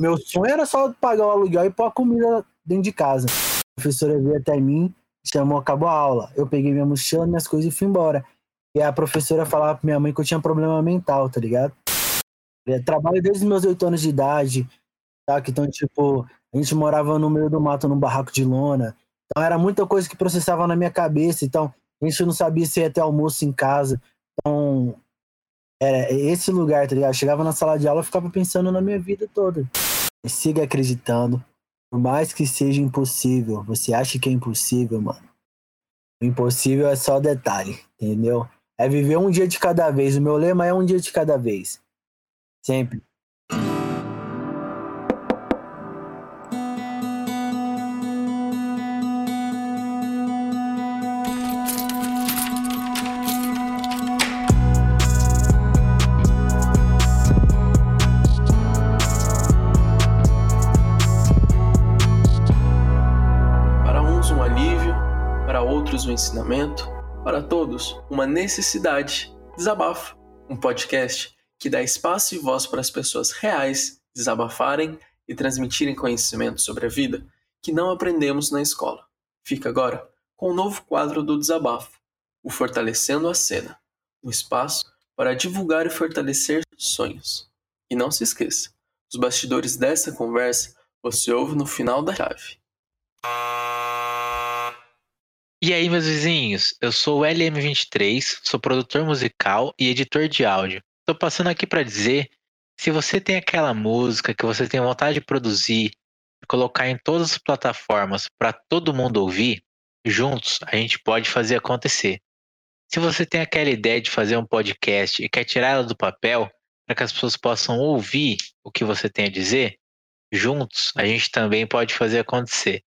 Meu sonho era só pagar o aluguel e pôr a comida dentro de casa. A professora veio até mim, chamou, acabou a aula. Eu peguei minha mochila, minhas coisas e fui embora. E a professora falava pra minha mãe que eu tinha problema mental, tá ligado? Eu trabalho desde os meus 8 anos de idade, tá? Então, tipo, a gente morava no meio do mato, num barraco de lona. Então, era muita coisa que processava na minha cabeça. Então, a gente não sabia se ia ter almoço em casa. Então, era esse lugar, tá ligado? Eu chegava na sala de aula e ficava pensando na minha vida toda. E siga acreditando. Por mais que seja impossível, você acha que é impossível, mano? O impossível é só detalhe, entendeu? É viver um dia de cada vez. O meu lema é um dia de cada vez. Sempre. Um ensinamento, para todos, uma necessidade. Desabafo, um podcast que dá espaço e voz para as pessoas reais desabafarem e transmitirem conhecimento sobre a vida que não aprendemos na escola. Fica agora com o novo quadro do Desabafo, o Fortalecendo a Cena, um espaço para divulgar e fortalecer sonhos. E não se esqueça, os bastidores dessa conversa você ouve no final da chave. E aí, meus vizinhos, eu sou o LM23, sou produtor musical e editor de áudio. Tô passando aqui para dizer, se você tem aquela música que você tem vontade de produzir e colocar em todas as plataformas para todo mundo ouvir, juntos a gente pode fazer acontecer. Se você tem aquela ideia de fazer um podcast e quer tirar ela do papel para que as pessoas possam ouvir o que você tem a dizer, juntos a gente também pode fazer acontecer.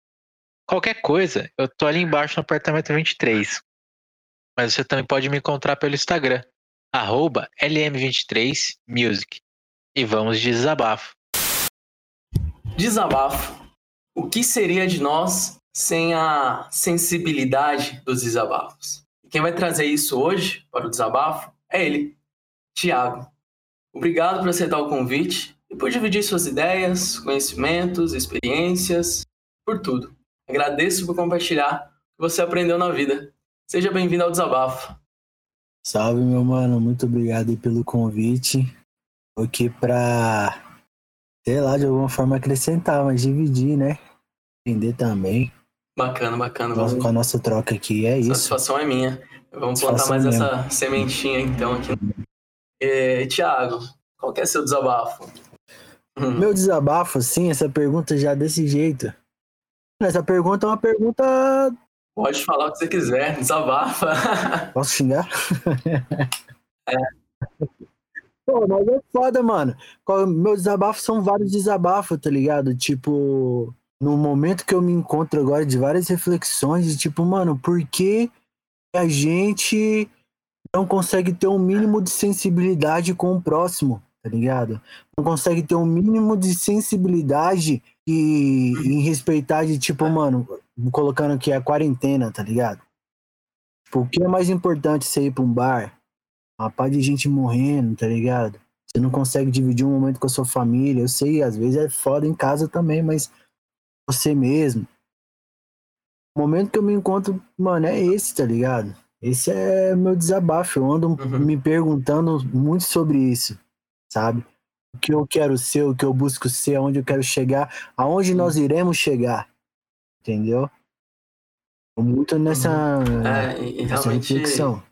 Qualquer coisa, eu tô ali embaixo no apartamento 23. Mas você também pode me encontrar pelo Instagram, @LM23Music. E vamos de desabafo. Desabafo. O que seria de nós sem a sensibilidade dos desabafos? Quem vai trazer isso hoje para o desabafo é ele, Thiago. Obrigado por aceitar o convite e por dividir suas ideias, conhecimentos, experiências, por tudo. Agradeço por compartilhar o que você aprendeu na vida. Seja bem-vindo ao Desabafo. Salve, meu mano. Muito obrigado aí pelo convite. Tô aqui pra, sei lá, de alguma forma acrescentar, mas dividir, né? Entender também. Bacana. Vamos com a nossa troca aqui, é isso. Satisfação é minha. Vamos plantar mais mesmo essa sementinha, então, aqui. Thiago, qual que é seu desabafo? Meu desabafo, assim, essa pergunta já desse jeito. Essa pergunta é uma pergunta... Pode falar o que você quiser, desabafa. Posso xingar? É. Pô, mas é foda, mano. Meus desabafos são vários desabafos, tá ligado? Tipo, no momento que eu me encontro agora de várias reflexões, de tipo, mano, por que a gente não consegue ter um mínimo de sensibilidade com o próximo, tá ligado? Não consegue ter um mínimo de sensibilidade... E em respeitar de tipo, mano, colocando aqui a quarentena, tá ligado? Tipo, o que é mais importante você ir pra um bar? Uma pá de gente morrendo, tá ligado? Você não consegue dividir um momento com a sua família. Eu sei, às vezes é foda em casa também, mas você mesmo. O momento que eu me encontro, mano, é esse, tá ligado? Esse é meu desabafo. Eu ando me perguntando muito sobre isso, sabe? O que eu quero ser, o que eu busco ser, aonde eu quero chegar, aonde nós iremos chegar, entendeu? Muito nessa reflexão.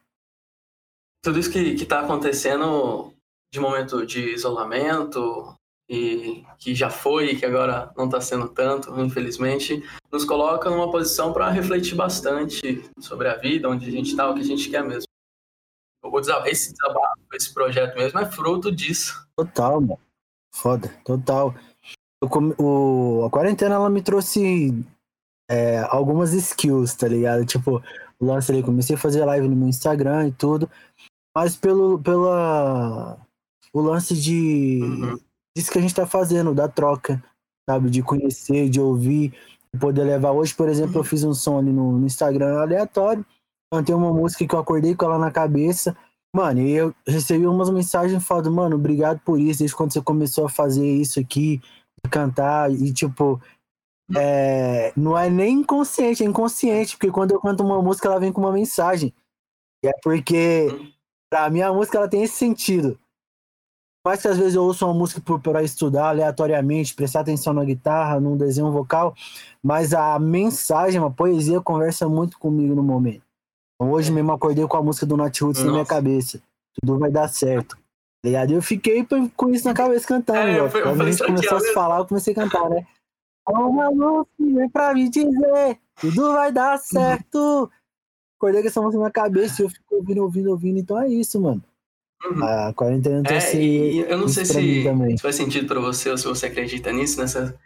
Tudo isso que está acontecendo de momento de isolamento, e que já foi, e que agora não está sendo tanto, infelizmente, nos coloca numa posição para refletir bastante sobre a vida, onde a gente está, o que a gente quer mesmo. Esse desabafo, esse projeto mesmo é fruto disso. Total, mano. Foda, total. A quarentena, ela me trouxe algumas skills, tá ligado? Tipo, o lance ali, comecei a fazer live no meu Instagram e tudo, mas o lance disso que a gente tá fazendo, da troca, sabe? De conhecer, de ouvir, de poder levar. Hoje, por exemplo, eu fiz um som ali no Instagram aleatório. Tem uma música que eu acordei com ela na cabeça, mano, e eu recebi umas mensagens falando, mano, obrigado por isso, desde quando você começou a fazer isso aqui, cantar e tipo... não é nem inconsciente, é inconsciente, porque quando eu canto uma música, ela vem com uma mensagem. E é porque pra mim a música ela tem esse sentido. Mas que às vezes eu ouço uma música para estudar aleatoriamente, prestar atenção na guitarra, num desenho vocal, mas a mensagem, a poesia conversa muito comigo no momento. Hoje mesmo acordei com a música do Natiruts na minha cabeça. Tudo vai dar certo. Ligado? Eu fiquei com isso na cabeça cantando. Quando a gente começou a se falar, eu comecei a cantar, né? Uma luz vem pra me dizer, tudo vai dar certo. Acordei com essa música na cabeça e eu fico ouvindo. Então é isso, mano. A quarentena tem esse... Eu não sei se faz sentido pra você ou se você acredita nisso, nessa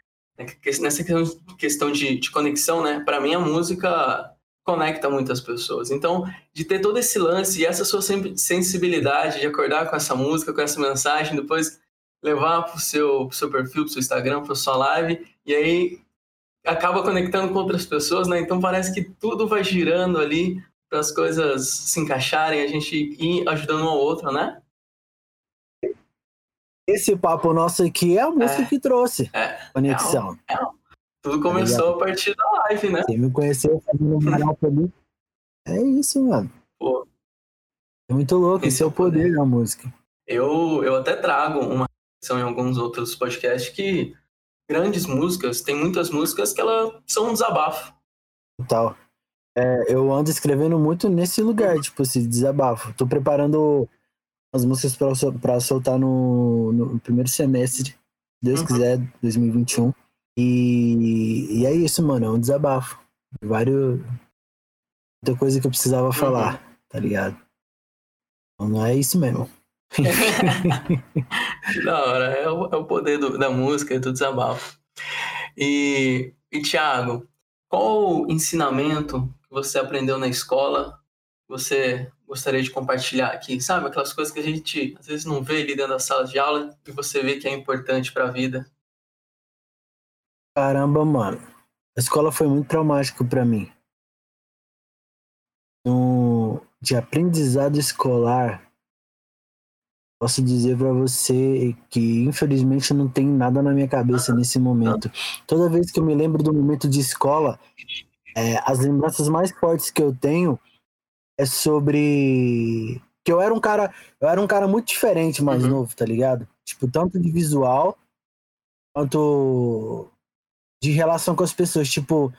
questão de conexão, né? Pra mim, a música conecta muitas pessoas. Então, de ter todo esse lance e essa sua sensibilidade de acordar com essa música, com essa mensagem, depois levar pro seu perfil, pro seu Instagram, pra sua live, e aí acaba conectando com outras pessoas, né? Então parece que tudo vai girando ali para as coisas se encaixarem, a gente ir ajudando uma outra, né? Esse papo nosso aqui é a música que trouxe conexão. Tudo começou a partir da live, né? Quem me conheceu fazendo um canal pra mim. É isso, mano. Pô. É muito louco, esse é o poder da música. Eu até trago uma reflexão em alguns outros podcasts que grandes músicas, tem muitas músicas que elas são um desabafo. Total. Eu ando escrevendo muito nesse lugar, tipo, esse desabafo. Tô preparando as músicas pra soltar no primeiro semestre, se Deus quiser, 2021. E é isso, mano, é um desabafo. Muita coisa que eu precisava falar, tá ligado? Então, não é isso mesmo. Da hora, é o poder da música e do desabafo. E Thiago, qual o ensinamento que você aprendeu na escola que você gostaria de compartilhar aqui? Sabe, aquelas coisas que a gente às vezes não vê ali dentro da sala de aula e você vê que é importante pra vida. Caramba, mano, a escola foi muito traumática pra mim. De aprendizado escolar, posso dizer pra você que, infelizmente, não tem nada na minha cabeça nesse momento. Toda vez que eu me lembro do momento de escola, as lembranças mais fortes que eu tenho é sobre... que eu era um cara muito diferente, mais novo, tá ligado? Tipo, tanto de visual, quanto de relação com as pessoas. Tipo,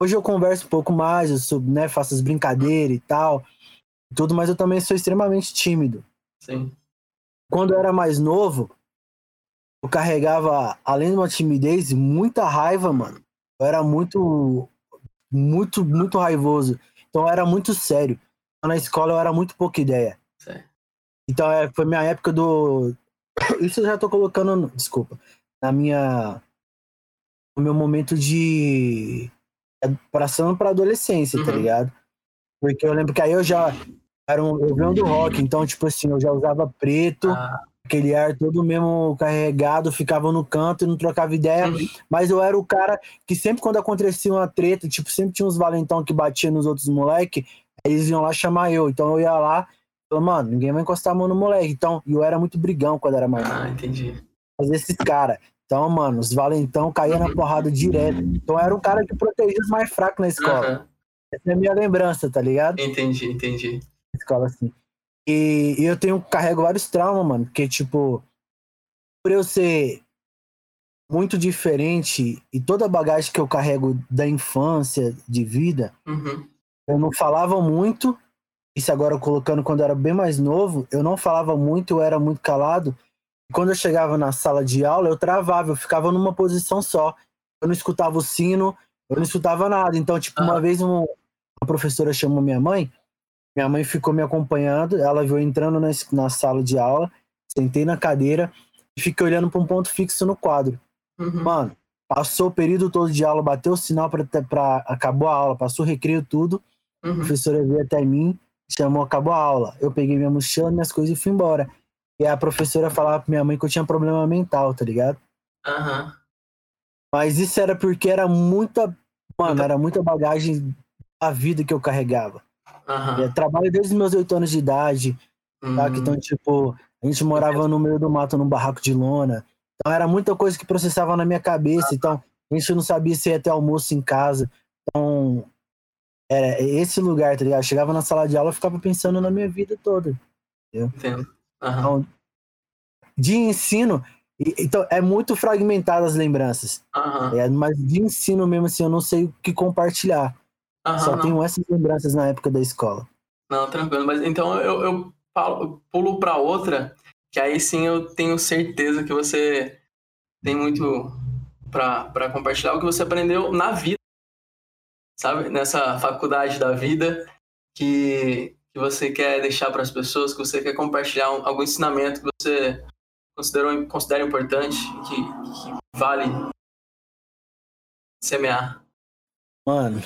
hoje eu converso um pouco mais, eu sou, né, faço as brincadeiras e tal, tudo, mas eu também sou extremamente tímido. Sim. Quando eu era mais novo, eu carregava, além de uma timidez, muita raiva, mano. Eu era muito, muito, muito raivoso. Então, eu era muito sério. Na escola, eu era muito pouca ideia. Sim. Então, foi minha época do... Isso eu já tô colocando... Desculpa. No meu momento de... Passando pra adolescência, tá ligado? Porque eu lembro que aí eu já... Era um programa do rock, então, tipo assim, eu já usava preto, aquele ar todo mesmo carregado, ficava no canto e não trocava ideia, mas eu era o cara que sempre quando acontecia uma treta, tipo, sempre tinha uns valentão que batiam nos outros moleques, eles iam lá chamar eu, então eu ia lá, falando, mano, ninguém vai encostar a mão no moleque, então, e eu era muito brigão quando era mais novo. Entendi. Mas esses caras, então, mano, os valentão caíam na porrada direto, então eu era o cara que protegia os mais fracos na escola. Essa é a minha lembrança, tá ligado? Entendi. Escola, assim. E eu carrego vários traumas, mano, porque, tipo, por eu ser muito diferente e toda a bagagem que eu carrego da infância, de vida, eu não falava muito, isso agora colocando quando eu era bem mais novo, eu não falava muito, eu era muito calado, e quando eu chegava na sala de aula, eu travava, eu ficava numa posição só, eu não escutava o sino, eu não escutava nada, então, tipo, uma vez uma professora chamou minha mãe ficou me acompanhando, ela viu entrando na sala de aula, sentei na cadeira e fiquei olhando para um ponto fixo no quadro. Mano, passou o período todo de aula, bateu o sinal acabou a aula, passou o recreio, tudo. A professora veio até mim, chamou, acabou a aula. Eu peguei minha mochila, minhas coisas e fui embora. E a professora falava pra minha mãe que eu tinha problema mental, tá ligado? Mas isso era porque era muita bagagem da vida que eu carregava. Trabalho desde os meus 8 anos de idade, tá? Então, tipo, a gente morava no meio do mato, num barraco de lona. Então era muita coisa que processava na minha cabeça. Então a gente não sabia se ia ter almoço em casa. Então era esse lugar, tá ligado? Eu chegava na sala de aula e ficava pensando na minha vida toda. Entendeu? Entendo. Uhum. Então, de ensino... Então, é muito fragmentado as lembranças. Uhum. É, mas de ensino mesmo, assim, eu não sei o que compartilhar. Uhum, só não tenho essas lembranças na época da escola. Não, tranquilo. Mas então eu pulo para outra, que aí sim eu tenho certeza que você tem muito para compartilhar o que você aprendeu na vida, sabe? Nessa faculdade da vida que você quer deixar para as pessoas, que você quer compartilhar algum ensinamento que você... considero importante, que vale semear. Mano,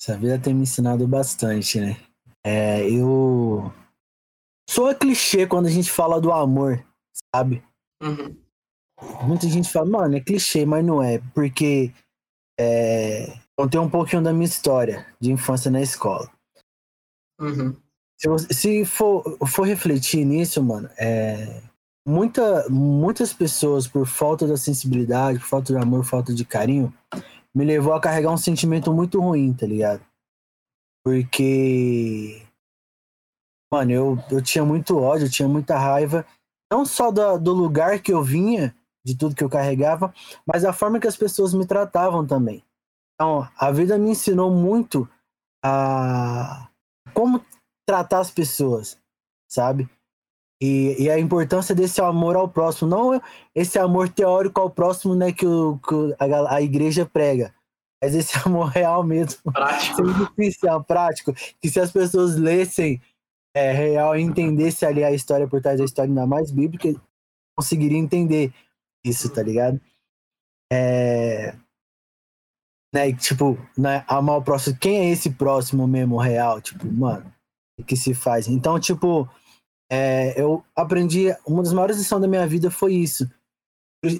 essa vida tem me ensinado bastante, né? Eu... Soa clichê quando a gente fala do amor, sabe? Uhum. Muita gente fala, mano, é clichê, mas não é. Porque contei um pouquinho da minha história de infância na escola. Uhum. Se for refletir nisso, mano, Muitas pessoas, por falta da sensibilidade, por falta de amor, falta de carinho, me levou a carregar um sentimento muito ruim, tá ligado? Porque, mano, eu tinha muito ódio, eu tinha muita raiva, não só do lugar que eu vinha, de tudo que eu carregava, mas a forma que as pessoas me tratavam também. Então, a vida me ensinou muito a como tratar as pessoas, sabe? E a importância desse amor ao próximo, não esse amor teórico ao próximo, né, que a igreja prega, mas esse amor real mesmo, prático. Difícil, prático, que se as pessoas lessem real e entendessem ali a história por trás da história, ainda mais bíblica, conseguiria entender isso, tá ligado? Né, tipo, né, amar o próximo, quem é esse próximo mesmo real? Tipo, mano, o que se faz? Então, tipo... eu aprendi, uma das maiores lições da minha vida foi isso.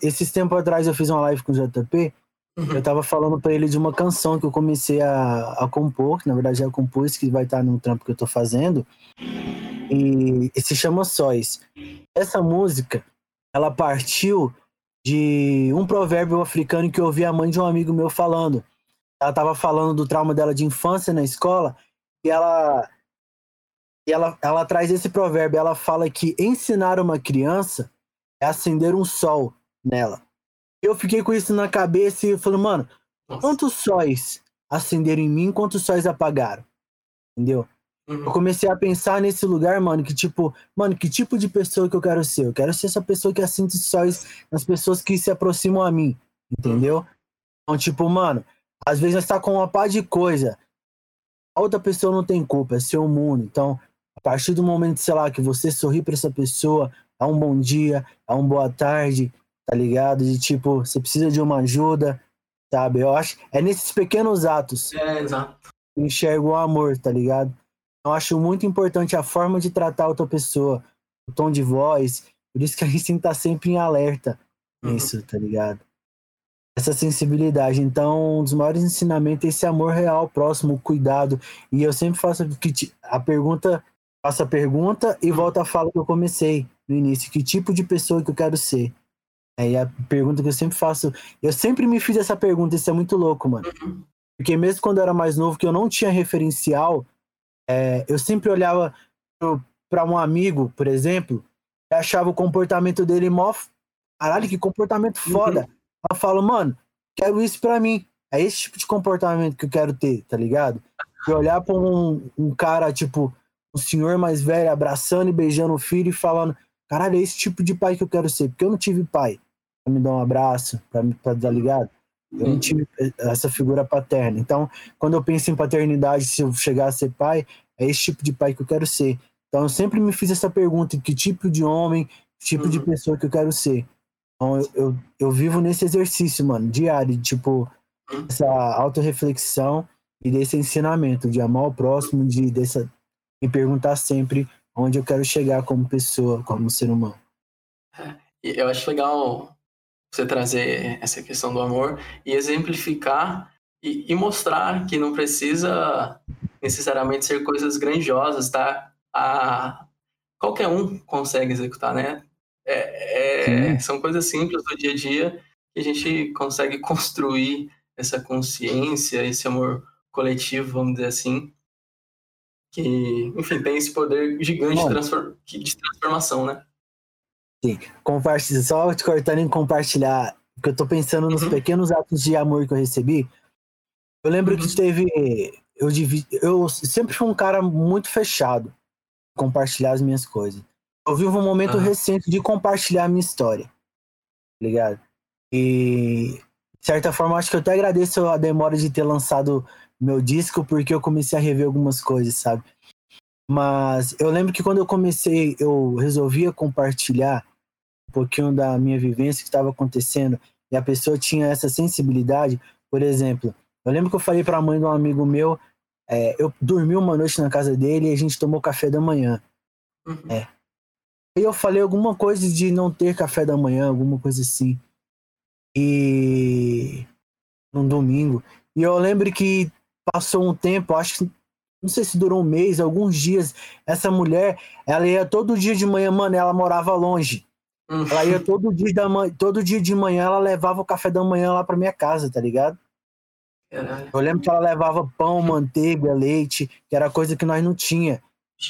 Esses tempos atrás eu fiz uma live com o JP, uhum. Eu tava falando pra ele de uma canção que eu comecei a compor, que na verdade eu compus, que vai estar num trampo que eu tô fazendo, e se chama Sóis. Essa música, ela partiu de um provérbio africano que eu ouvi a mãe de um amigo meu falando. Ela tava falando do trauma dela de infância na escola, e ela traz esse provérbio, ela fala que ensinar uma criança é acender um sol nela. Eu fiquei com isso na cabeça e eu falei, mano, quantos sóis acenderam em mim, quantos sóis apagaram? Entendeu? Uhum. Eu comecei a pensar nesse lugar, mano, que tipo de pessoa que eu quero ser? Eu quero ser essa pessoa que acende sóis nas pessoas que se aproximam a mim, entendeu? Uhum. Então, tipo, mano, às vezes nós tá com uma pá de coisa, a outra pessoa não tem culpa, é seu mundo, então... A partir do momento, sei lá, que você sorri pra essa pessoa, dá um bom dia, dá uma boa tarde, tá ligado? De tipo, você precisa de uma ajuda, sabe? Eu acho, é nesses pequenos atos exato. Que eu enxergo o amor, tá ligado? Eu acho muito importante a forma de tratar a outra pessoa, o tom de voz, por isso que a gente tem que estar sempre em alerta nisso, tá ligado? Essa sensibilidade. Então, um dos maiores ensinamentos é esse amor real, próximo, o cuidado. E eu sempre faço a pergunta... Faço a pergunta e volto à fala que eu comecei no início. Que tipo de pessoa que eu quero ser? E a pergunta que eu sempre faço... Eu sempre me fiz essa pergunta, isso é muito louco, mano. Porque mesmo quando eu era mais novo, que eu não tinha referencial, eu sempre olhava pra um amigo, por exemplo, e achava o comportamento dele mó... Caralho, que comportamento foda. Eu falo, mano, quero isso pra mim. É esse tipo de comportamento que eu quero ter, tá ligado? De olhar pra um cara, tipo... um senhor mais velho abraçando e beijando o filho e falando, caralho, é esse tipo de pai que eu quero ser, porque eu não tive pai pra me dar um abraço, pra dar ligado, eu não tive essa figura paterna. Então, quando eu penso em paternidade, se eu chegar a ser pai, é esse tipo de pai que eu quero ser. Então eu sempre me fiz essa pergunta, que tipo de homem, que tipo de pessoa que eu quero ser. Então eu vivo nesse exercício, mano, diário, tipo, essa autorreflexão e desse ensinamento de amar o próximo, dessa me perguntar sempre onde eu quero chegar como pessoa, como ser humano. Eu acho legal você trazer essa questão do amor e exemplificar e mostrar que não precisa necessariamente ser coisas grandiosas, tá? Qualquer um consegue executar, né? São coisas simples do dia a dia que a gente consegue construir essa consciência, esse amor coletivo, vamos dizer assim, que, enfim, tem esse poder gigante de transformação, né? Sim, só te cortando em compartilhar, porque eu tô pensando nos pequenos atos de amor que eu recebi. Eu lembro que eu sempre fui um cara muito fechado, compartilhar as minhas coisas. Eu vivo um momento recente de compartilhar a minha história, ligado? E, de certa forma, acho que eu até agradeço a demora de ter lançado meu disco, porque eu comecei a rever algumas coisas, sabe? Mas eu lembro que quando eu comecei, eu resolvia compartilhar um pouquinho da minha vivência que estava acontecendo, e a pessoa tinha essa sensibilidade. Por exemplo, eu lembro que eu falei para a mãe de um amigo meu, eu dormi uma noite na casa dele e a gente tomou café da manhã. Aí eu falei alguma coisa de não ter café da manhã, alguma coisa assim. E num domingo. E eu lembro que passou um tempo, acho que não sei se durou um mês, alguns dias. Essa mulher, ela ia todo dia de manhã, mano, ela morava longe. Ela ia todo dia de manhã, ela levava o café da manhã lá pra minha casa, tá ligado? Eu lembro que ela levava pão, manteiga, leite, que era coisa que nós não tinha.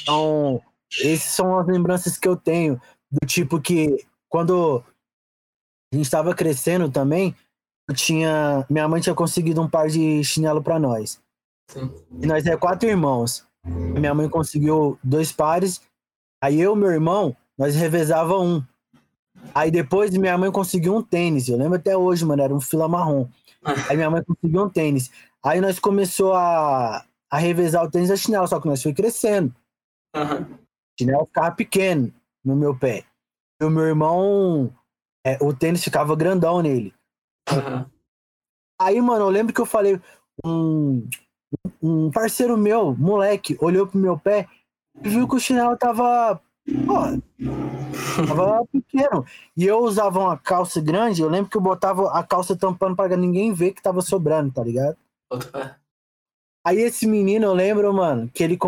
Então, essas são as lembranças que eu tenho, do tipo que quando a gente estava crescendo também, minha mãe tinha conseguido um par de chinelo para nós. Sim. E nós é 4 irmãos. Minha mãe conseguiu 2 pares, aí eu e meu irmão, nós revezava um. Aí depois minha mãe conseguiu um tênis, eu lembro até hoje, mano, era um fila marrom. Aí minha mãe conseguiu um tênis. Aí nós começou a revezar o tênis e a chinela, só que nós foi crescendo. O chinelo ficava pequeno no meu pé. E o meu irmão, o tênis ficava grandão nele. Aí, mano, eu lembro que eu falei, um parceiro meu, moleque, olhou pro meu pé e viu que o chinelo tava pequeno. E eu usava uma calça grande, eu lembro que eu botava a calça tampando pra ninguém ver que tava sobrando, tá ligado? Aí esse menino, eu lembro, mano, que ele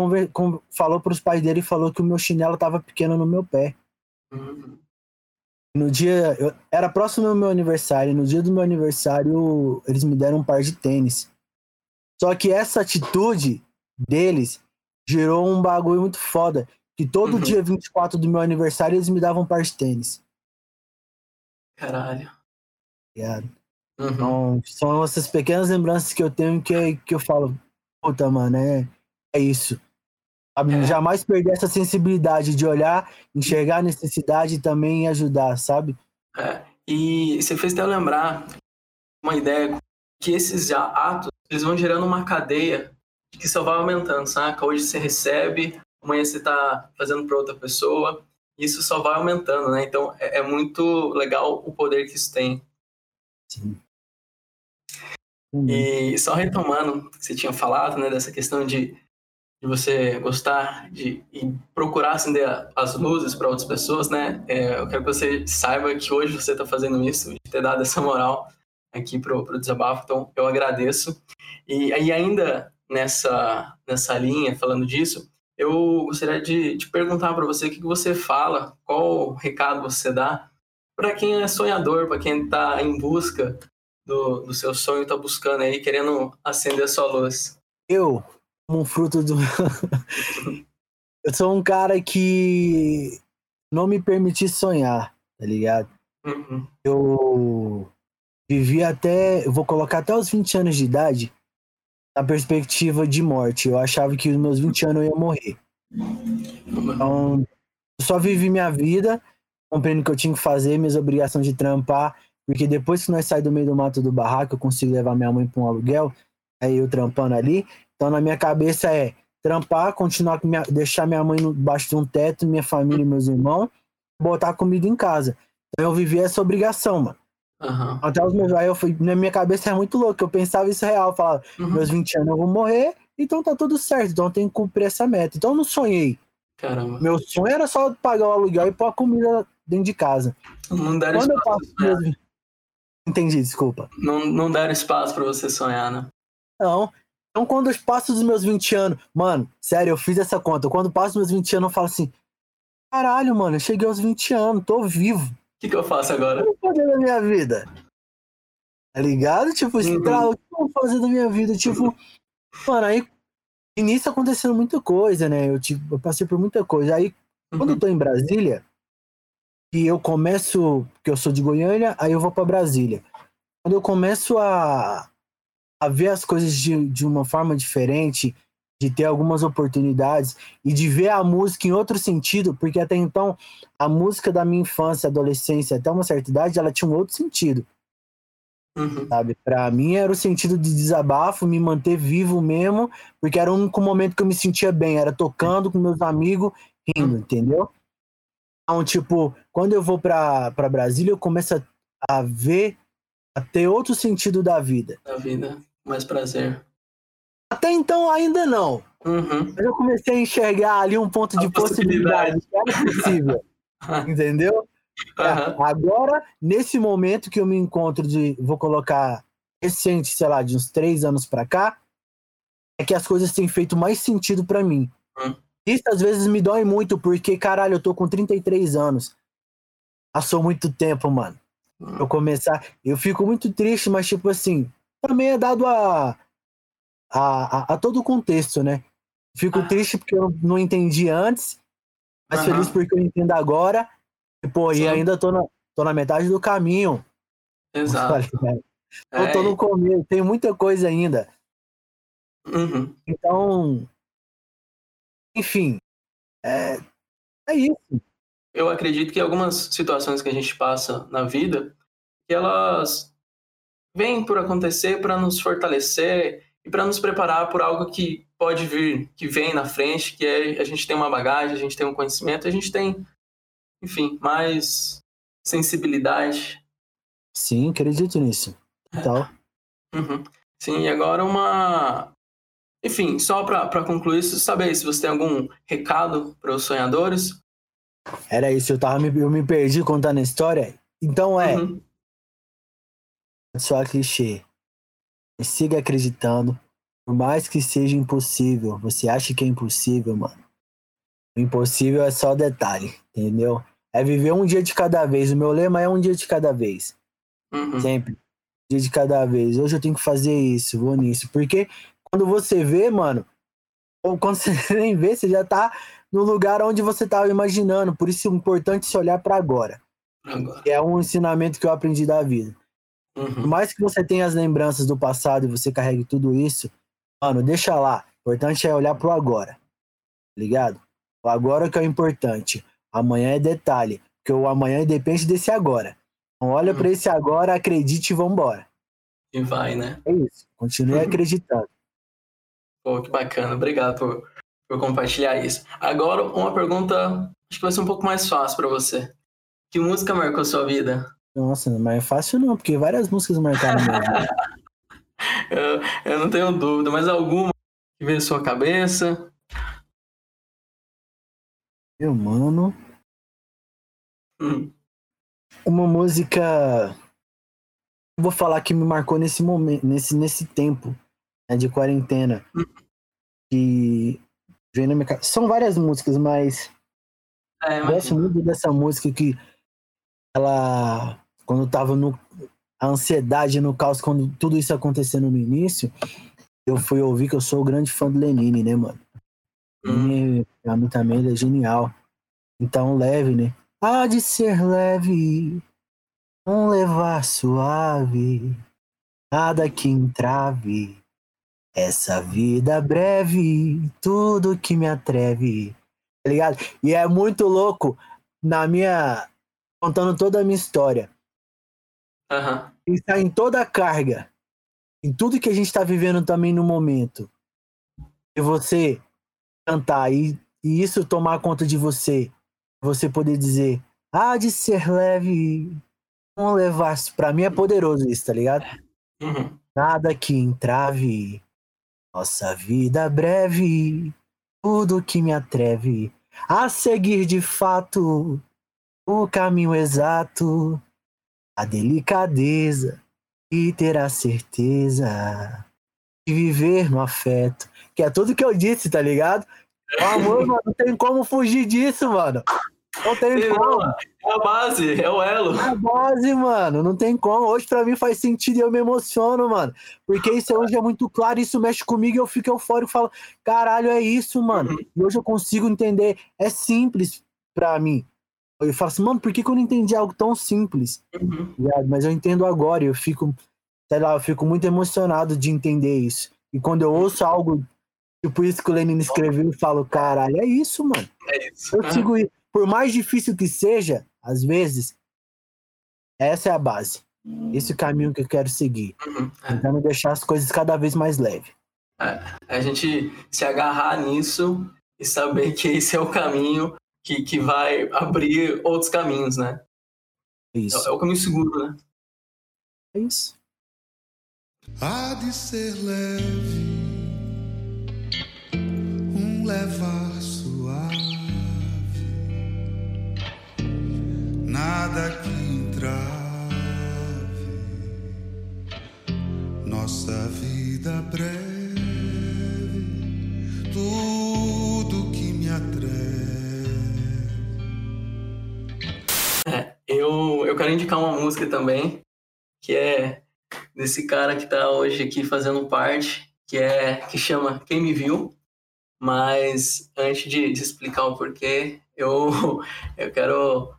falou pros pais dele e falou que o meu chinelo tava pequeno no meu pé. No dia, era próximo do meu aniversário, no dia do meu aniversário eles me deram um par de tênis. Só que essa atitude deles gerou um bagulho muito foda, que todo dia 24 do meu aniversário eles me davam um par de tênis. Caralho. Então, são essas pequenas lembranças que eu tenho que eu falo, puta, mano, é isso. Jamais perder essa sensibilidade de olhar, enxergar a necessidade e também ajudar, sabe? E você fez até eu lembrar uma ideia que esses atos, eles vão gerando uma cadeia que só vai aumentando, saca? Hoje você recebe, amanhã você tá fazendo para outra pessoa, isso só vai aumentando, né? Então é muito legal o poder que isso tem. Sim. E só retomando o que você tinha falado, né, dessa questão de você gostar e procurar acender as luzes para outras pessoas, né? Eu quero que você saiba que hoje você está fazendo isso, de ter dado essa moral aqui pro Desabafo, então eu agradeço. E ainda nessa linha, falando disso, eu gostaria de te perguntar para você o que você fala, qual recado você dá para quem é sonhador, para quem está em busca do seu sonho, está buscando aí, querendo acender a sua luz. Eu sou um cara que não me permiti sonhar, tá ligado? Eu vivi vou colocar até os 20 anos de idade na perspectiva de morte. Eu achava que os meus 20 anos eu ia morrer. Então, eu só vivi minha vida, compreendo o que eu tinha que fazer, minhas obrigações de trampar, porque depois que nós saímos do meio do mato do barraco, eu consigo levar minha mãe para um aluguel, aí eu trampando ali. Então, na minha cabeça trampar, continuar deixar minha mãe debaixo de um teto, minha família e meus irmãos, botar comida em casa. Então, eu vivi essa obrigação, mano. Até os meus... Aí eu fui... Na minha cabeça é muito louco, eu pensava isso real, eu falava, meus 20 anos eu vou morrer, então tá tudo certo, então eu tenho que cumprir essa meta. Então, eu não sonhei. Caramba. Meu sonho era só pagar o aluguel e pôr a comida dentro de casa. Não deram espaço pra você sonhar. Entendi, desculpa. Não deram espaço pra você sonhar, né? Não. Então, quando eu passo dos meus 20 anos... Mano, sério, eu fiz essa conta. Quando eu passo dos meus 20 anos, eu falo assim... Caralho, mano, eu cheguei aos 20 anos, tô vivo. que eu faço agora? O que eu vou fazer da minha vida? Tá ligado? Tipo, o que eu vou fazer da minha vida? Tipo, mano, aí no início acontecendo muita coisa, né? Eu passei por muita coisa. Aí, quando eu tô em Brasília, e eu começo, porque eu sou de Goiânia, aí eu vou pra Brasília. Quando eu começo a ver as coisas de uma forma diferente, de ter algumas oportunidades e de ver a música em outro sentido, porque até então a música da minha infância, adolescência, até uma certa idade, ela tinha um outro sentido. Sabe? Pra mim era o sentido de desabafo, me manter vivo mesmo, porque era o único momento que eu me sentia bem, era tocando com meus amigos, rindo, entendeu? Então, tipo, quando eu vou pra Brasília, eu começo a ver, a ter outro sentido da vida. Da vida, mais prazer. Até então ainda não. Mas eu comecei a enxergar ali um ponto de possibilidade. Era possível. Entendeu? Agora, nesse momento que eu me encontro vou colocar recente, sei lá, de uns 3 anos pra cá, é que as coisas têm feito mais sentido pra mim. Isso às vezes me dói muito, porque, caralho, eu tô com 33 anos. Passou muito tempo, mano. Eu fico muito triste, mas tipo assim, também é dado a todo o contexto, né? Fico triste porque eu não entendi antes, mas feliz porque eu entendo agora. E, pô, e ainda tô na metade do caminho. Exato. Eu tô no começo, tem muita coisa ainda. Então, enfim, é isso. Eu acredito que algumas situações que a gente passa na vida, que elas vêm por acontecer para nos fortalecer e para nos preparar por algo que pode vir, que vem na frente, que é a gente tem uma bagagem, a gente tem um conhecimento, a gente tem, enfim, mais sensibilidade. Sim, acredito nisso. Então. Sim, e agora enfim, só para concluir, saber se você tem algum recado para os sonhadores. Era isso, eu me perdi contando a história. Então só clichê. Siga acreditando, por mais que seja impossível. Você acha que é impossível, mano? O impossível é só detalhe, entendeu? É viver um dia de cada vez. O meu lema é um dia de cada vez. Sempre. Um dia de cada vez. Hoje eu tenho que fazer isso, vou nisso. Porque quando você vê, mano, ou quando você nem vê, você já tá no lugar onde você estava imaginando. Por isso é importante se olhar para agora. Que é um ensinamento que eu aprendi da vida. Por mais que você tenha as lembranças do passado e você carregue tudo isso, mano, deixa lá. O importante é olhar pro agora, ligado? O agora que é o importante. Amanhã é detalhe, porque o amanhã depende desse agora. Então olha pra esse agora, acredite e vambora. E vai, né? É isso, continue acreditando. Pô, que bacana, obrigado por compartilhar isso. Agora uma pergunta, acho que vai ser um pouco mais fácil pra você. Que música marcou sua vida? Nossa, mas é fácil não, porque várias músicas marcaram minha vida. Eu não tenho dúvida, mas alguma que veio à sua cabeça? Meu mano... Uma música... Eu vou falar que me marcou nesse momento, nesse tempo, né, de quarentena. Que veio na minha cabeça. São várias músicas, mas... eu gosto muito dessa música que... Ela, quando eu tava a ansiedade no caos, quando tudo isso acontecendo no início, eu fui ouvir que eu sou o grande fã do Lenine, né, mano? Lenine, pra mim também, ele é genial. Então, leve, né? Há de ser leve, não levar suave, nada que entrave, essa vida breve, tudo que me atreve. Tá ligado? E é muito louco, contando toda a minha história. Pensar em toda a carga, em tudo que a gente está vivendo também no momento. E você cantar e isso tomar conta de você. Você poder dizer, há de ser leve, não levar... Pra mim é poderoso isso, tá ligado? Nada que entrave, nossa vida breve, tudo que me atreve a seguir de fato... O caminho exato, a delicadeza e ter a certeza de viver no afeto. Que é tudo que eu disse, tá ligado? O amor, mano, não tem como fugir disso, mano. Não tem como. É a base, é o elo. É a base, mano. Não tem como. Hoje pra mim faz sentido e eu me emociono, mano. Porque isso hoje é muito claro, isso mexe comigo e eu fico eufórico e falo, caralho, é isso, mano. E hoje eu consigo entender. É simples pra mim. Eu falo assim, mano, por que que eu não entendi algo tão simples? Uhum. Mas eu entendo agora e eu fico, sei lá, eu fico muito emocionado de entender isso. E quando eu ouço algo, tipo isso que o Lenine escreveu, eu falo, caralho, é isso, mano. É isso. Eu sigo isso. Por mais difícil que seja, às vezes, essa é a base. Esse caminho que eu quero seguir. Uhum. Tentando deixar as coisas cada vez mais leves. É. A gente se agarrar nisso e saber que esse é o caminho que vai abrir outros caminhos, né? Isso. É o caminho seguro, né? É isso. Há de ser leve, um levar suave, nada que entrave nossa vida breve, tudo que me atreve. Eu quero indicar uma música também, que é desse cara que tá hoje aqui fazendo parte, que chama Quem Me Viu. Mas antes de explicar o porquê, eu quero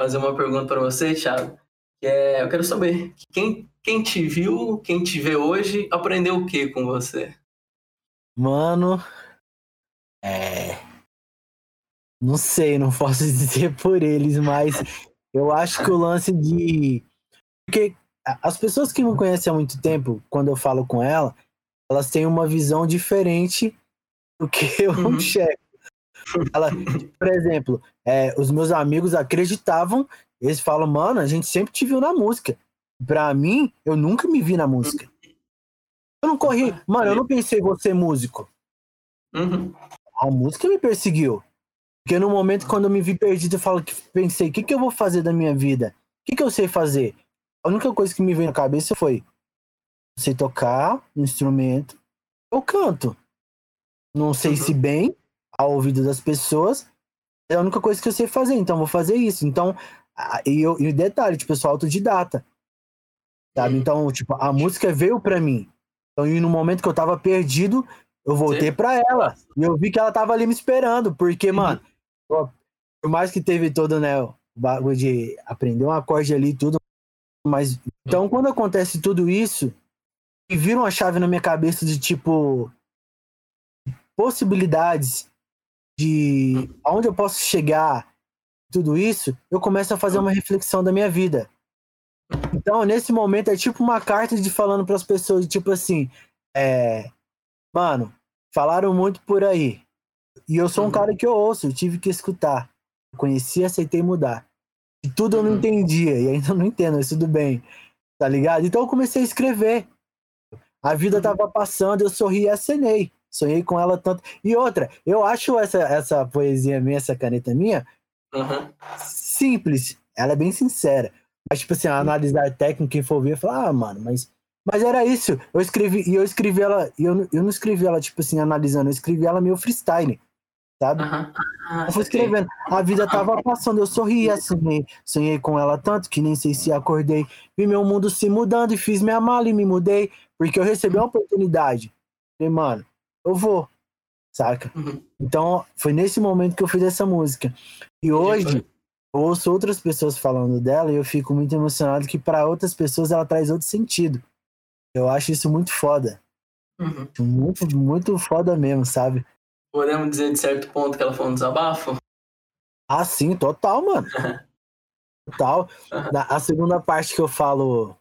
fazer uma pergunta para você, Thiago. Eu quero saber, quem te viu, quem te vê hoje, aprendeu o que com você? Mano, não sei, não posso dizer por eles, mas eu acho que o lance de... Porque as pessoas que me conhecem há muito tempo, quando eu falo com elas têm uma visão diferente do que eu enxergo. Por exemplo, os meus amigos acreditavam, eles falam, mano, a gente sempre te viu na música. Pra mim, eu nunca me vi na música. Eu não corri, mano, eu não pensei em você músico. A música me perseguiu. Porque no momento, quando eu me vi perdido, eu falo, pensei, o que eu vou fazer da minha vida? O que eu sei fazer? A única coisa que me veio na cabeça foi, eu sei tocar um instrumento, eu canto. Não sei se bem, ao ouvido das pessoas, é a única coisa que eu sei fazer, então vou fazer isso. Então, e o detalhe, tipo, eu sou autodidata, sabe? Então, tipo, a música veio pra mim. Então, e no momento que eu tava perdido, eu voltei pra ela. E eu vi que ela tava ali me esperando, porque, mano, por mais que teve todo, né, o bagulho de aprender um acorde ali e tudo, mas, então, quando acontece tudo isso, e vira uma chave na minha cabeça de, tipo, possibilidades de aonde eu posso chegar, tudo isso, eu começo a fazer uma reflexão da minha vida. Então, nesse momento, é tipo uma carta de falando para as pessoas, tipo assim, mano, falaram muito por aí. E eu sou um cara que eu ouço, eu tive que escutar. Conheci, aceitei mudar. E tudo eu não entendia, e ainda não entendo, mas tudo bem, tá ligado? Então eu comecei a escrever. A vida tava passando, eu sorri e acenei. Sonhei com ela tanto. E outra, eu acho essa poesia minha, essa caneta minha, simples. Ela é bem sincera. Mas, tipo assim, analisar técnico, quem for ver, falar, ah, mano, mas era isso. Eu escrevi ela, eu não escrevi ela, tipo assim, analisando, eu escrevi ela meio freestyle. Sabe? Eu fui escrevendo. A vida tava passando, eu sorri, assinei. Sonhei com ela tanto que nem sei se acordei. Vi meu mundo se mudando e fiz minha mala e me mudei. Porque eu recebi uma oportunidade. Falei, mano, eu vou, saca? Então, foi nesse momento que eu fiz essa música. E hoje, eu ouço outras pessoas falando dela e eu fico muito emocionado que para outras pessoas ela traz outro sentido. Eu acho isso muito foda. Muito, muito foda mesmo, sabe? Podemos dizer de certo ponto que ela foi um desabafo? Ah, sim, total, mano. Total. A segunda parte que eu falo...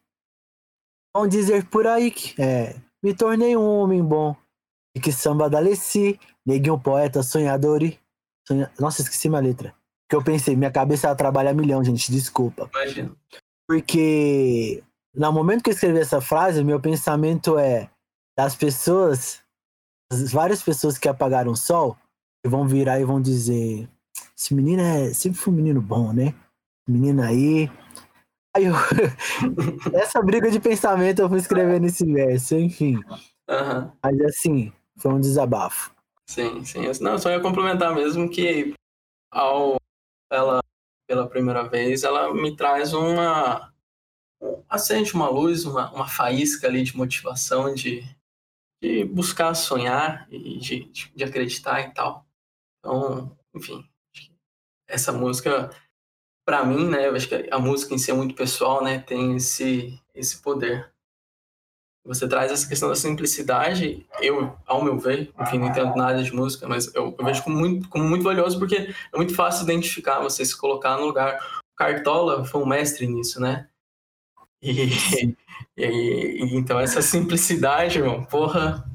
Vão dizer por aí que me tornei um homem bom. E que samba da Lessi, neguinho poeta, sonhador e... Nossa, esqueci minha letra. Porque eu pensei, minha cabeça trabalha milhão, gente, desculpa. Imagina. Porque no momento que eu escrevi essa frase, meu pensamento é das pessoas... As várias pessoas que apagaram o sol vão virar e vão dizer: esse menino sempre foi um menino bom, né? Menino aí. Aí essa briga de pensamento eu fui escrever nesse verso, enfim. Mas assim, foi um desabafo. Sim, sim. Não, só ia complementar mesmo que ao ela pela primeira vez, ela me traz uma... acende uma luz, uma faísca ali de motivação, de buscar sonhar e de acreditar e tal. Então, enfim, essa música, pra mim, né, eu acho que a música em si é muito pessoal, né, tem esse poder. Você traz essa questão da simplicidade, eu, ao meu ver, enfim, não entendo nada de música, mas eu vejo como muito valioso, porque é muito fácil identificar, você se colocar no lugar. O Cartola foi um mestre nisso, né? E então essa simplicidade, irmão, porra,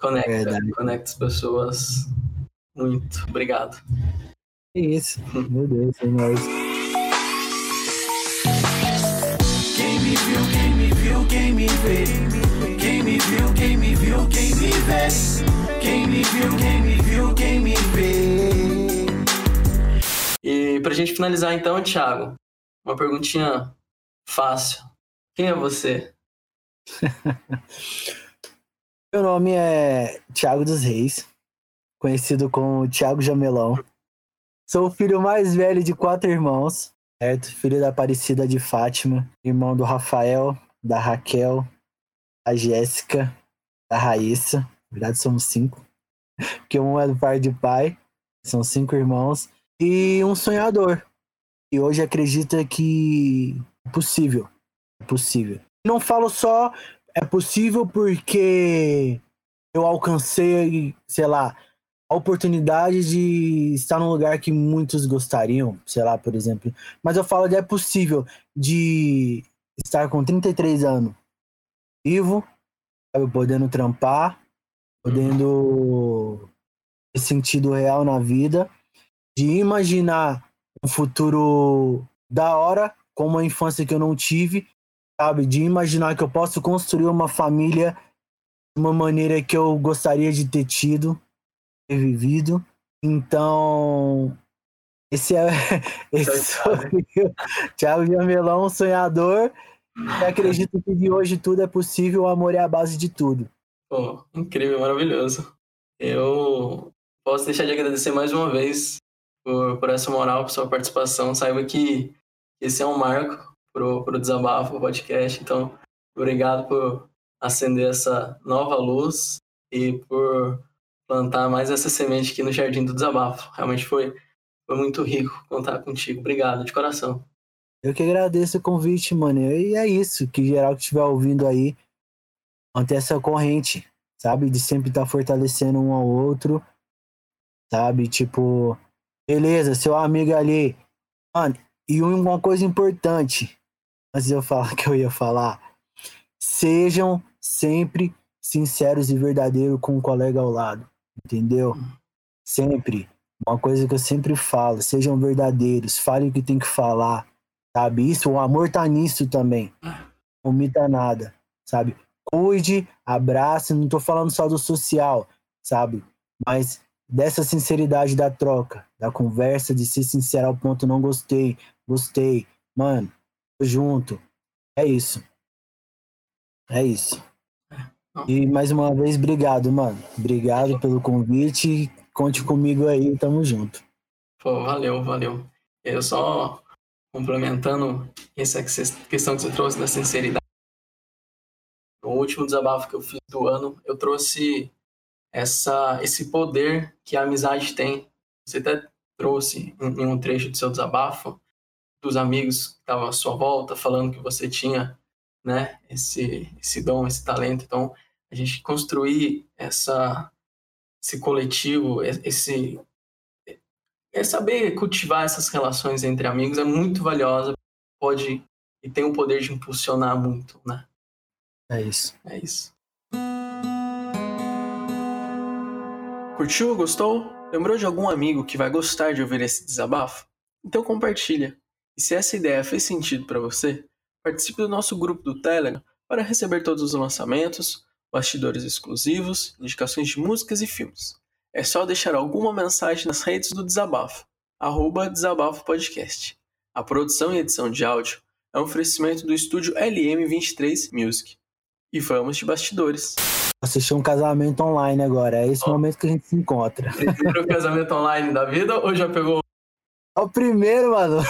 conecta as pessoas muito. Obrigado. É isso. Meu Deus, é nóis. Quem me viu, quem me viu, quem me vê. Quem me viu, quem me viu, quem me vê. Quem me viu, quem me viu, quem me vê. E pra gente finalizar então, Thiago, uma perguntinha fácil. Quem é você? Meu nome é Thiago dos Reis, conhecido como Thiago Jamelão. Sou o filho mais velho de 4 irmãos, certo? Filho da Aparecida de Fátima, irmão do Rafael, da Raquel, da Jéssica, da Raíssa. Na verdade, somos 5. Porque um é do pai de pai, são 5 irmãos. E um sonhador. E hoje acredita que... É possível. Não falo só é possível porque eu alcancei, sei lá, a oportunidade de estar num lugar que muitos gostariam, sei lá, por exemplo. Mas eu falo de é possível de estar com 33 anos vivo, sabe, podendo trampar, podendo ter sentido real na vida, de imaginar um futuro da hora, com uma infância que eu não tive, sabe? De imaginar que eu posso construir uma família de uma maneira que eu gostaria de ter tido, ter vivido. Então, esse sou eu, Thiago Jamelão, sonhador, que acredito que de hoje tudo é possível, o amor é a base de tudo. Pô, incrível, maravilhoso. Eu posso deixar de agradecer mais uma vez por essa moral, por sua participação. Saiba que esse é um marco pro Desabafo, pro podcast. Então, obrigado por acender essa nova luz e por plantar mais essa semente aqui no Jardim do Desabafo. Realmente foi muito rico contar contigo. Obrigado, de coração. Eu que agradeço o convite, mano. E é isso, que geral que estiver ouvindo aí, manter essa corrente, sabe? De sempre estar fortalecendo um ao outro, sabe? Tipo, beleza, seu amigo ali, mano. E uma coisa importante, antes de eu falar o que eu ia falar, sejam sempre sinceros e verdadeiros com o colega ao lado, entendeu? Sempre. Uma coisa que eu sempre falo, sejam verdadeiros, falem o que tem que falar, sabe? Isso, o amor tá nisso também. Não omita nada, sabe? Cuide, abrace, não tô falando só do social, sabe? Mas dessa sinceridade da troca, da conversa, de ser sincero ao ponto, não gostei, gostei, mano, tô junto, é isso. E mais uma vez, obrigado, mano, obrigado pelo convite, conte comigo aí, tamo junto. Pô, valeu, eu só complementando essa questão que você trouxe da sinceridade, no último desabafo que eu fiz do ano, eu trouxe esse poder que a amizade tem. Você até trouxe em um trecho do seu desabafo dos amigos que estavam à sua volta falando que você tinha, né, esse dom, esse talento. Então, a gente construir esse coletivo, saber cultivar essas relações entre amigos é muito valiosa, pode e tem o poder de impulsionar muito, né? É isso. Curtiu? Gostou? Lembrou de algum amigo que vai gostar de ouvir esse desabafo? Então compartilha. E se essa ideia fez sentido para você, participe do nosso grupo do Telegram para receber todos os lançamentos, bastidores exclusivos, indicações de músicas e filmes. É só deixar alguma mensagem nas redes do Desabafo, @desabafopodcast. A produção e edição de áudio é um oferecimento do estúdio LM23 Music. E vamos de bastidores. Assistir um casamento online agora. É esse momento que a gente se encontra. Você viu o casamento online da vida ou já pegou É o primeiro, mano.